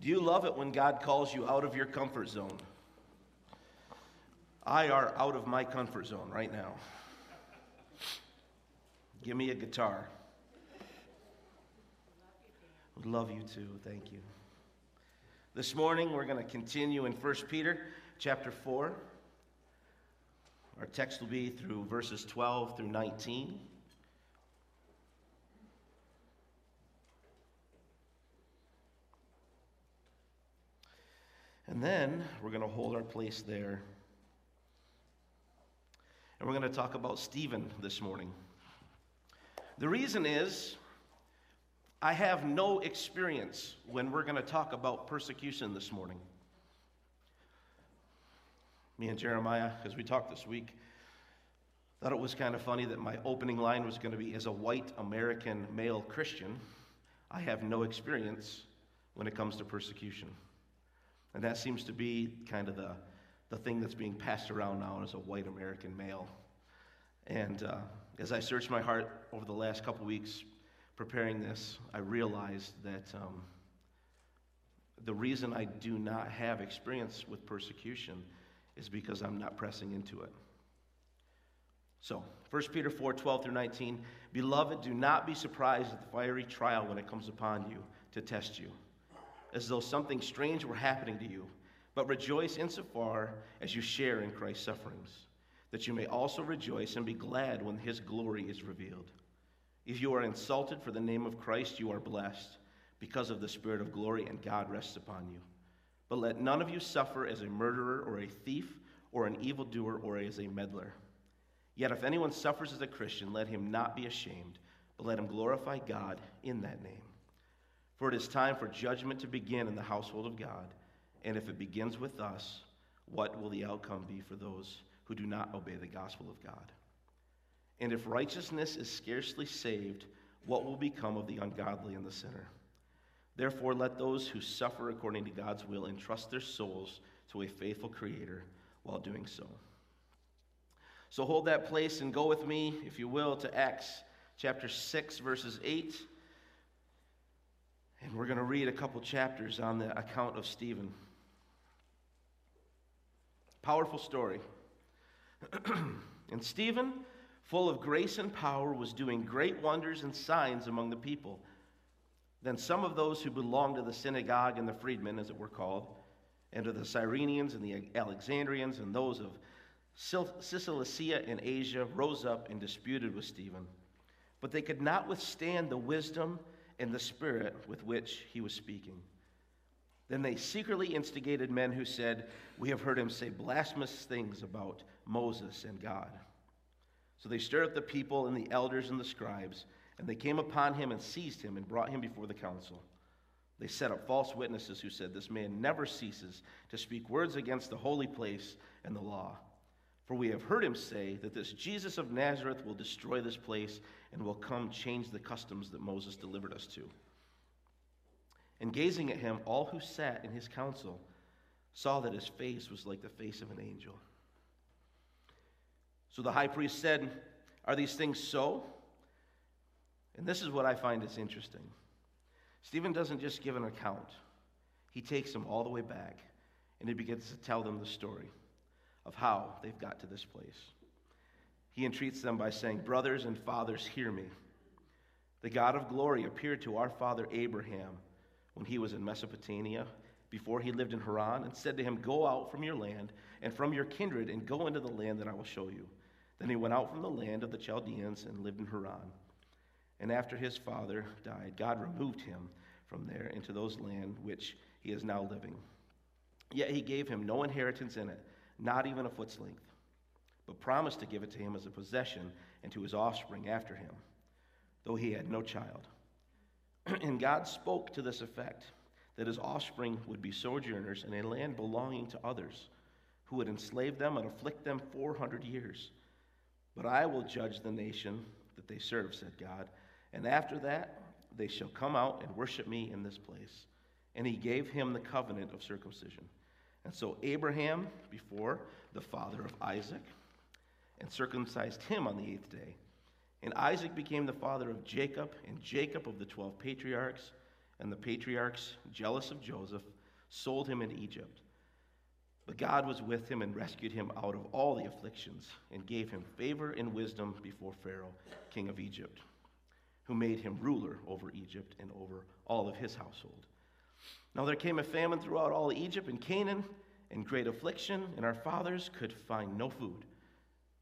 Do you love it when God calls you out of your comfort zone? I are out of my comfort zone right now. Give me a guitar. Would love you too. Thank you. This morning we're going to continue in 1 Peter chapter 4. Our text will be through verses 12 through 19. And then we're going to hold our place there. And we're going to talk about Stephen this morning. The reason is, I have no experience when we're going to talk about persecution this morning. Me and Jeremiah, as we talked this week, thought it was kind of funny that my opening line was going to be, as a white American male Christian, I have no experience when it comes to persecution. And that seems to be kind of the thing that's being passed around now as a white American male. And as I searched my heart over the last couple weeks preparing this, I realized that the reason I do not have experience with persecution is because I'm not pressing into it. So, 1 Peter 4, 12 through 19, Beloved, do not be surprised at the fiery trial when it comes upon you to test you, as though something strange were happening to you, but rejoice insofar as you share in Christ's sufferings, that you may also rejoice and be glad when his glory is revealed. If you are insulted for the name of Christ, you are blessed, because of the Spirit of glory and God rests upon you. But let none of you suffer as a murderer or a thief or an evildoer or as a meddler. Yet if anyone suffers as a Christian, let him not be ashamed, but let him glorify God in that name. For it is time for judgment to begin in the household of God, and if it begins with us, what will the outcome be for those who do not obey the gospel of God? And if righteousness is scarcely saved, what will become of the ungodly and the sinner? Therefore, let those who suffer according to God's will entrust their souls to a faithful Creator while doing so. So hold that place and go with me, if you will, to Acts chapter 6, verses 8. And we're going to read a couple chapters on the account of Stephen. Powerful story. And Stephen, full of grace and power, was doing great wonders and signs among the people. Then some of those who belonged to the synagogue and the freedmen, as it were called, and to the Cyrenians and the Alexandrians and those of Cilicia and Asia, rose up and disputed with Stephen. But they could not withstand the wisdom and the spirit with which he was speaking. Then they secretly instigated men who said, We have heard him say blasphemous things about Moses and God. So they stirred up the people and the elders and the scribes, and they came upon him and seized him and brought him before the council. They set up false witnesses who said, This man never ceases to speak words against the holy place and the law. For we have heard him say that this Jesus of Nazareth will destroy this place and will come change the customs that Moses delivered us to. And gazing at him, all who sat in his council saw that his face was like the face of an angel. So the high priest said, Are these things so? And this is what I find is interesting. Stephen doesn't just give an account. He takes them all the way back, and he begins to tell them the story of how they've got to this place. He entreats them by saying, Brothers and fathers, hear me. The God of glory appeared to our father Abraham when he was in Mesopotamia, before he lived in Haran, and said to him, Go out from your land and from your kindred and go into the land that I will show you. Then he went out from the land of the Chaldeans and lived in Haran. And after his father died, God removed him from there into those land which he is now living. Yet he gave him no inheritance in it, not even a foot's length, but promised to give it to him as a possession and to his offspring after him, though he had no child. And God spoke to this effect, that his offspring would be sojourners in a land belonging to others, who would enslave them and afflict them 400 years. But I will judge the nation that they serve, said God, and after that they shall come out and worship me in this place. And he gave him the covenant of circumcision. And so Abraham, before the father of Isaac, and circumcised him on the 8th day. And Isaac became the father of Jacob, and Jacob of the 12 patriarchs, and the patriarchs, jealous of Joseph, sold him into Egypt. But God was with him and rescued him out of all the afflictions and gave him favor and wisdom before Pharaoh, king of Egypt, who made him ruler over Egypt and over all of his household. Now there came a famine throughout all Egypt and Canaan, and great affliction, and our fathers could find no food.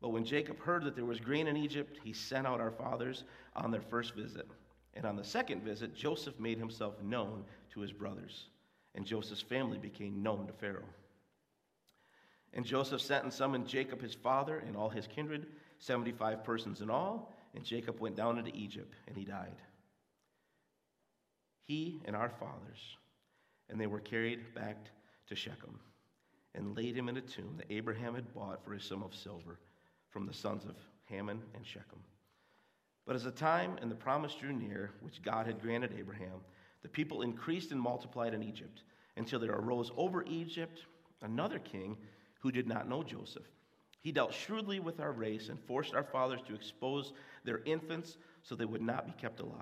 But when Jacob heard that there was grain in Egypt, he sent out our fathers on their first visit. And on the second visit, Joseph made himself known to his brothers, and Joseph's family became known to Pharaoh. And Joseph sent and summoned Jacob his father and all his kindred, 75 persons in all, and Jacob went down into Egypt, and he died, he and our fathers, and they were carried back to Shechem, and laid him in a tomb that Abraham had bought for a sum of silver from the sons of Haman and Shechem. But as the time and the promise drew near, which God had granted Abraham, the people increased and multiplied in Egypt, until there arose over Egypt another king who did not know Joseph. He dealt shrewdly with our race and forced our fathers to expose their infants so they would not be kept alive.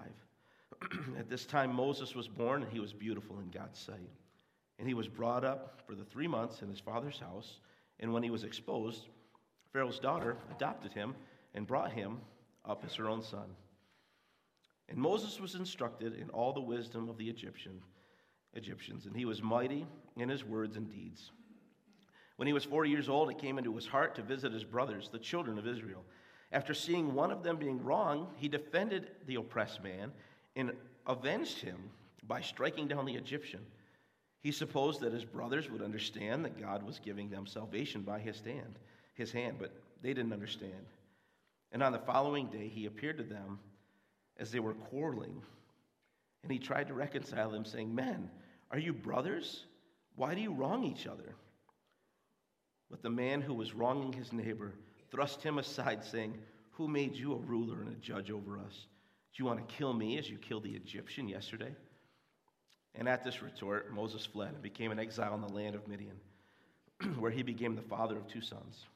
At this time Moses was born, and he was beautiful in God's sight. And he was brought up for the 3 months in his father's house, and when he was exposed, Pharaoh's daughter adopted him and brought him up as her own son. And Moses was instructed in all the wisdom of the Egyptians, and he was mighty in his words and deeds. When he was 40 years old, it came into his heart to visit his brothers, the children of Israel. After seeing one of them being wronged, he defended the oppressed man and avenged him by striking down the Egyptian. He supposed that his brothers would understand that God was giving them salvation by his hand, but they didn't understand. And on the following day, he appeared to them as they were quarreling, and he tried to reconcile them, saying, "Men, are you brothers? Why do you wrong each other?" But the man who was wronging his neighbor thrust him aside, saying, "Who made you a ruler and a judge over us? Do you want to kill me as you killed the Egyptian yesterday?" And at this retort, Moses fled and became an exile in the land of Midian, where he became the father of 2 sons.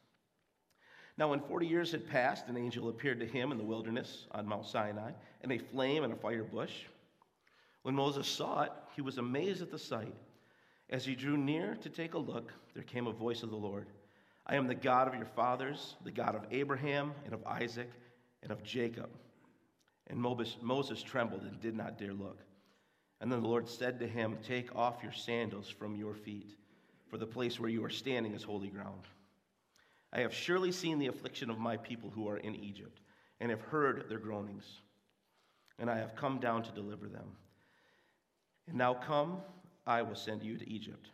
Now when 40 years had passed, an angel appeared to him in the wilderness on Mount Sinai, in a flame and a fire bush. When Moses saw it, he was amazed at the sight. As he drew near to take a look, there came a voice of the Lord, "I am the God of your fathers, the God of Abraham and of Isaac and of Jacob." And Moses trembled and did not dare look. And then the Lord said to him, "Take off your sandals from your feet, for the place where you are standing is holy ground. I have surely seen the affliction of my people who are in Egypt, and have heard their groanings, and I have come down to deliver them. And now come, I will send you to Egypt.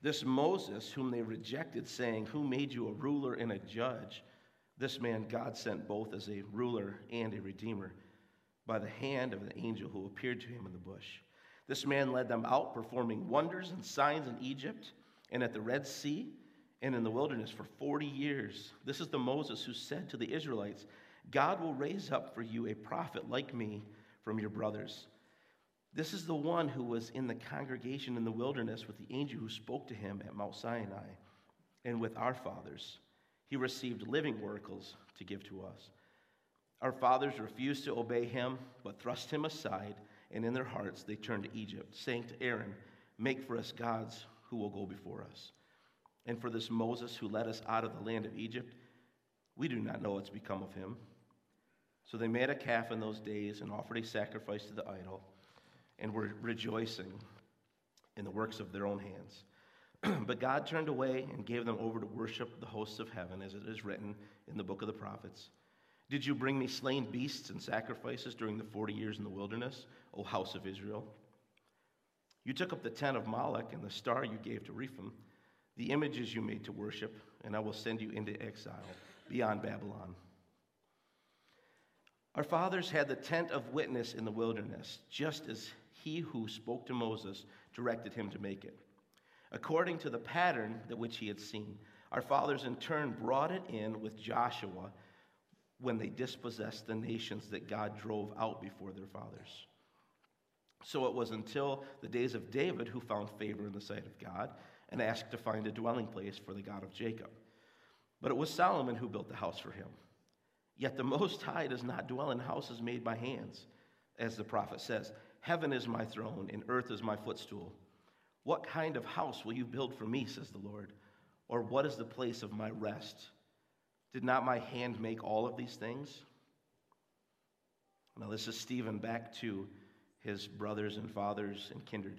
This Moses, whom they rejected, saying, 'Who made you a ruler and a judge?' this man God sent both as a ruler and a redeemer, by the hand of the angel who appeared to him in the bush. This man led them out, performing wonders and signs in Egypt and at the Red Sea and in the wilderness for 40 years. This is the Moses who said to the Israelites, 'God will raise up for you a prophet like me from your brothers.' This is the one who was in the congregation in the wilderness with the angel who spoke to him at Mount Sinai and with our fathers. He received living oracles to give to us. Our fathers refused to obey him, but thrust him aside, and in their hearts they turned to Egypt, saying to Aaron, 'Make for us gods who will go before us.' And for this Moses who led us out of the land of Egypt, we do not know what's become of him." So they made a calf in those days and offered a sacrifice to the idol, and were rejoicing in the works of their own hands. But God turned away and gave them over to worship the hosts of heaven, as it is written in the book of the prophets. "Did you bring me slain beasts and sacrifices during the 40 years in the wilderness, O house of Israel? You took up the tent of Moloch and the star you gave to Rephim, the images you made to worship, and I will send you into exile beyond Babylon." Our fathers had the tent of witness in the wilderness, just as he who spoke to Moses directed him to make it, according to the pattern that which he had seen. Our fathers in turn brought it in with Joshua when they dispossessed the nations that God drove out before their fathers. So it was until the days of David, who found favor in the sight of God and asked to find a dwelling place for the God of Jacob. But it was Solomon who built the house for him. Yet the Most High does not dwell in houses made by hands, as the prophet says, Heaven is my throne, and earth is my footstool. What kind of house will you build for me, says the Lord? Or what is the place of my rest? Did not my hand make all of these things? Now this is Stephen back to his brothers and fathers and kindred.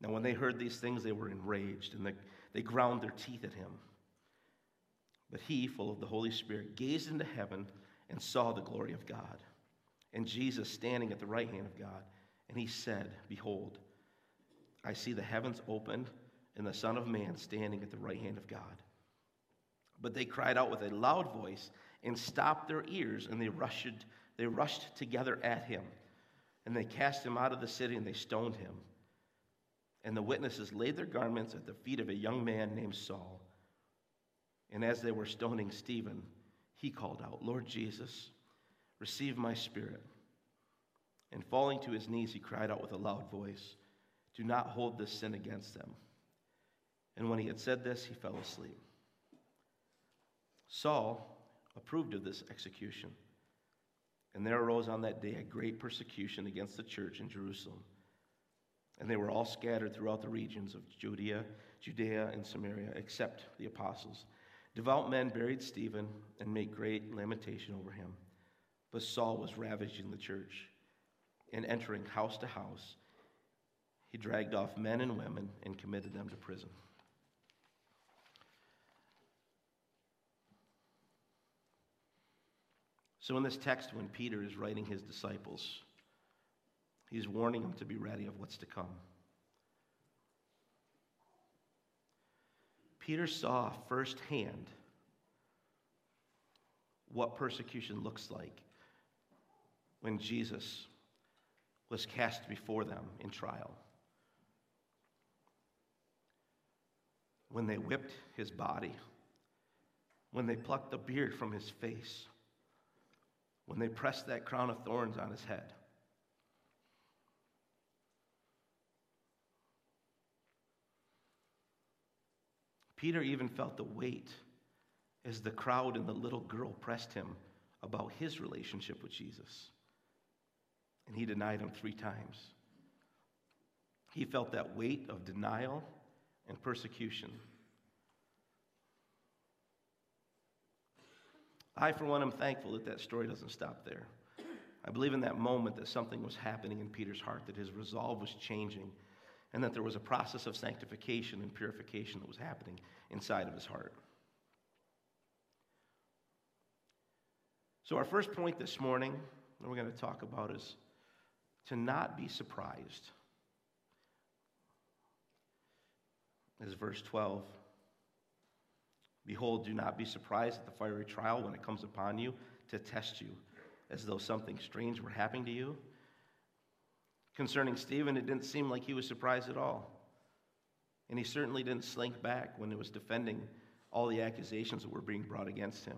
Now when they heard these things, they were enraged, and they ground their teeth at him. But he, full of the Holy Spirit, gazed into heaven and saw the glory of God, and Jesus standing at the right hand of God. And he said, Behold, I see the heavens opened, and the Son of Man standing at the right hand of God. But they cried out with a loud voice and stopped their ears, and they rushed together at him. And they cast him out of the city, and they stoned him. And the witnesses laid their garments at the feet of a young man named Saul. And as they were stoning Stephen, he called out, Lord Jesus, receive my spirit. And falling to his knees, he cried out with a loud voice, Do not hold this sin against them. And when he had said this, he fell asleep. Saul approved of this execution. And there arose on that day a great persecution against the church in Jerusalem. And they were all scattered throughout the regions of Judea and Samaria, except the apostles. Devout men buried Stephen and made great lamentation over him. But Saul was ravaging the church, and entering house to house, he dragged off men and women and committed them to prison. So in this text, when Peter is writing his disciples, he's warning them to be ready of what's to come. Peter saw firsthand what persecution looks like when Jesus was cast before them in trial. When they whipped his body, when they plucked the beard from his face, when they pressed that crown of thorns on his head. Peter even felt the weight as the crowd and the little girl pressed him about his relationship with Jesus. And he denied him 3 times. He felt that weight of denial and persecution. I, for one, am thankful that that story doesn't stop there. I believe in that moment that something was happening in Peter's heart, that his resolve was changing, and that there was a process of sanctification and purification that was happening inside of his heart. So our first point this morning that we're going to talk about is to not be surprised. This is verse 12. Behold, do not be surprised at the fiery trial when it comes upon you to test you, as though something strange were happening to you. Concerning Stephen, it didn't seem like he was surprised at all. And he certainly didn't slink back when he was defending all the accusations that were being brought against him.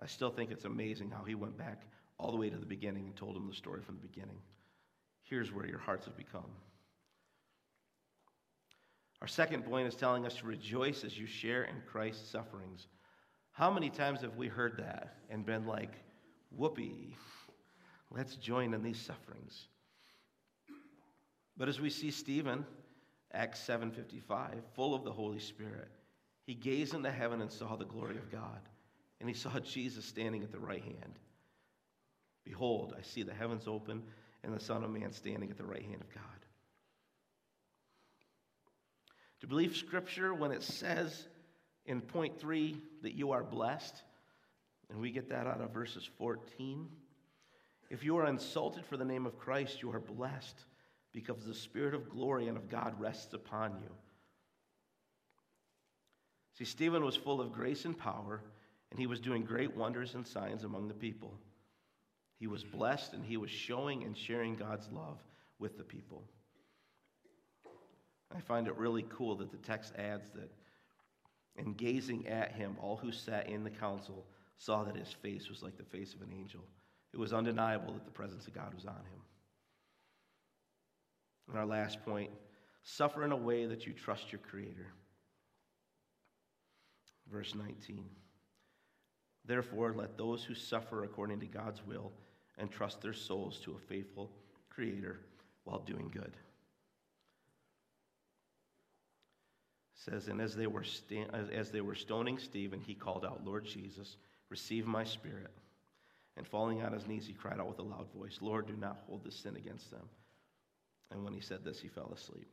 I still think it's amazing how he went back all the way to the beginning and told him the story from the beginning. Here's where your hearts have become. Our second point is telling us to rejoice as you share in Christ's sufferings. How many times have we heard that and been like, whoopee, let's join in these sufferings? But as we see Stephen, Acts 7:55, full of the Holy Spirit, he gazed into heaven and saw the glory of God. And he saw Jesus standing at the right hand. Behold, I see the heavens open and the Son of Man standing at the right hand of God. To believe Scripture when it says in point 3 that you are blessed, and we get that out of verses 14. If you are insulted for the name of Christ, you are blessed, because the Spirit of glory and of God rests upon you. See, Stephen was full of grace and power, and he was doing great wonders and signs among the people. He was blessed, and he was showing and sharing God's love with the people. I find it really cool that the text adds that, and gazing at him, all who sat in the council saw that his face was like the face of an angel. It was undeniable that the presence of God was on him. And our last point, suffer in a way that you trust your Creator. Verse 19. Therefore, let those who suffer according to God's will entrust their souls to a faithful Creator while doing good. It says, and as they were stoning Stephen, he called out, Lord Jesus, receive my spirit. And falling on his knees, he cried out with a loud voice, Lord, do not hold this sin against them. And when he said this, he fell asleep.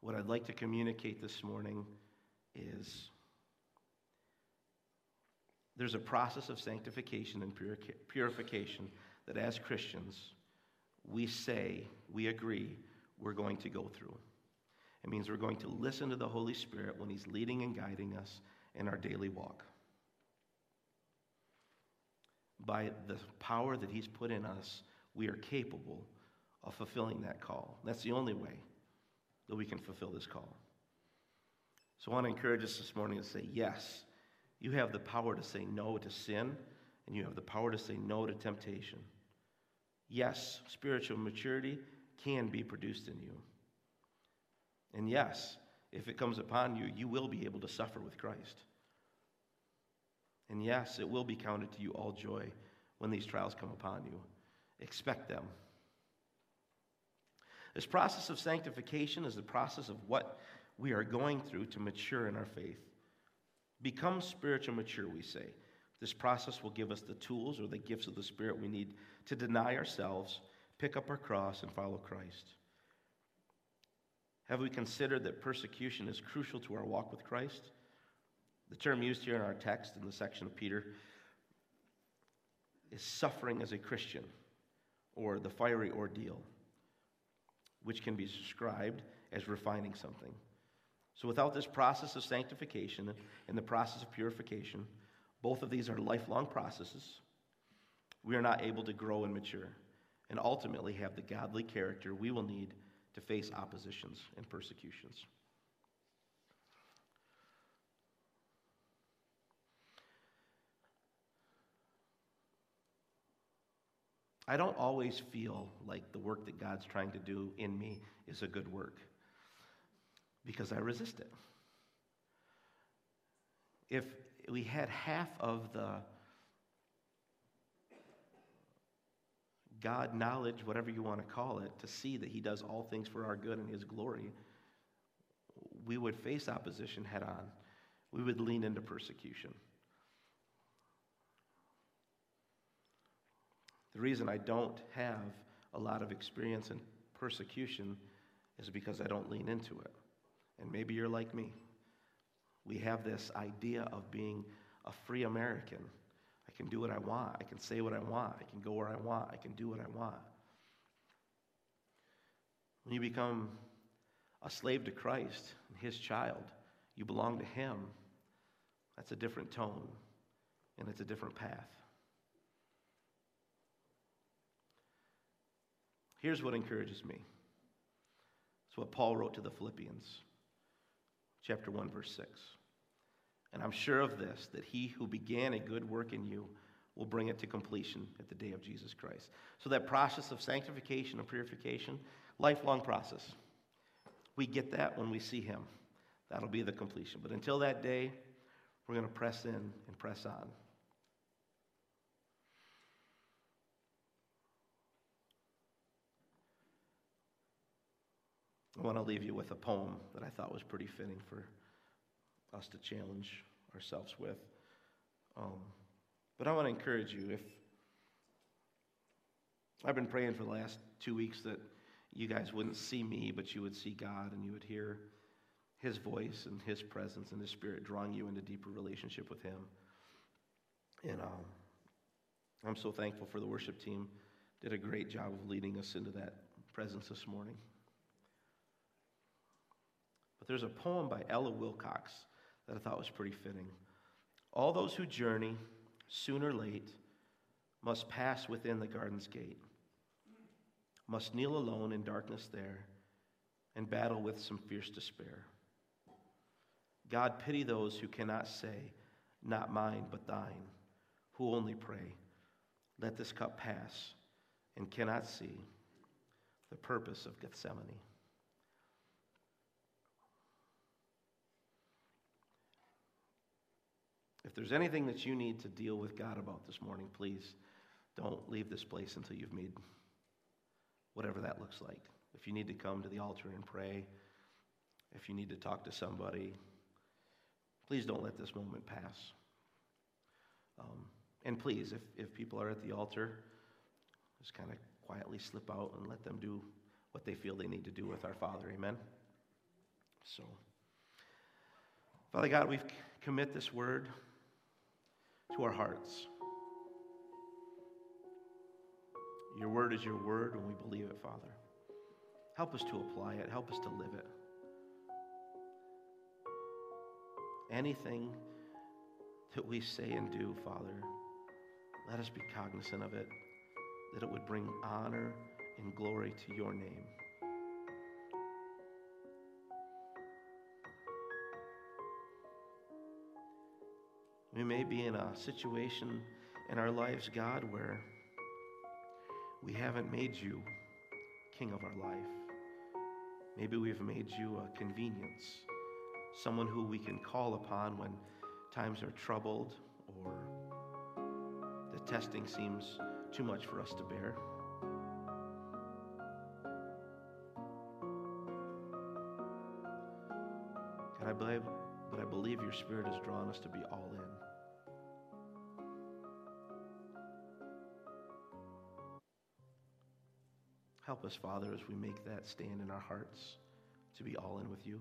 What I'd like to communicate this morning is there's a process of sanctification and purification that as Christians, we agree, we're going to go through. It means we're going to listen to the Holy Spirit when he's leading and guiding us in our daily walk. By the power that he's put in us, we are capable of fulfilling that call. That's the only way that we can fulfill this call. So I want to encourage us this morning to say, yes, you have the power to say no to sin, and you have the power to say no to temptation. Yes, spiritual maturity can be produced in you. And yes, if it comes upon you, you will be able to suffer with Christ. And yes, it will be counted to you all joy when these trials come upon you. Expect them. This process of sanctification is the process of what we are going through to mature in our faith. Become spiritually mature, we say. This process will give us the tools or the gifts of the Spirit we need to deny ourselves, pick up our cross, and follow Christ. Have we considered that persecution is crucial to our walk with Christ? The term used here in our text in the section of Peter is suffering as a Christian, or the fiery ordeal, which can be described as refining something. So without this process of sanctification and the process of purification, both of these are lifelong processes, we are not able to grow and mature and ultimately have the godly character we will need to face oppositions and persecutions. I don't always feel like the work that God's trying to do in me is a good work because I resist it. If we had half of the God knowledge, whatever you want to call it, to see that he does all things for our good and his glory, we would face opposition head on. We would lean into persecution. The reason I don't have a lot of experience in persecution is because I don't lean into it. And maybe you're like me. We have this idea of being a free American. I can do what I want. I can say what I want. I can go where I want. I can do what I want. When you become a slave to Christ and his child, you belong to him. That's a different tone, and it's a different path. Here's what encourages me. It's what Paul wrote to the Philippians, chapter 1, verse 6. And I'm sure of this, that he who began a good work in you will bring it to completion at the day of Jesus Christ. So that process of sanctification and purification, lifelong process. We get that when we see him. That'll be the completion. But until that day, we're going to press in and press on. I want to leave you with a poem that I thought was pretty fitting for us to challenge ourselves with. But I want to encourage you, if I've been praying for the last 2 weeks that you guys wouldn't see me, but you would see God and you would hear his voice and his presence and his Spirit drawing you into deeper relationship with him. And I'm so thankful for the worship team. Did a great job of leading us into that presence this morning. But there's a poem by Ella Wilcox that I thought was pretty fitting. All those who journey, soon or late, must pass within the garden's gate. must kneel alone in darkness there and battle with some fierce despair. God, pity those who cannot say, not mine, but thine, who only pray, let this cup pass, and cannot see the purpose of Gethsemane. If there's anything that you need to deal with God about this morning, please don't leave this place until you've made whatever that looks like. If you need to come to the altar and pray, if you need to talk to somebody, please don't let this moment pass. And please, if people are at the altar, just kind of quietly slip out and let them do what they feel they need to do with our Father. Amen? So, Father God, we commit this word to our hearts. Your word is your word, and we believe it, Father. Help us to apply it. Help us to live it. Anything that we say and do, Father, let us be cognizant of it, that it would bring honor and glory to your name. We may be in a situation in our lives, God, where we haven't made you king of our life. Maybe we've made you a convenience, someone who we can call upon when times are troubled or the testing seems too much for us to bear. And I believe your Spirit has drawn us to be all in. Help us, Father, as we make that stand in our hearts to be all in with you.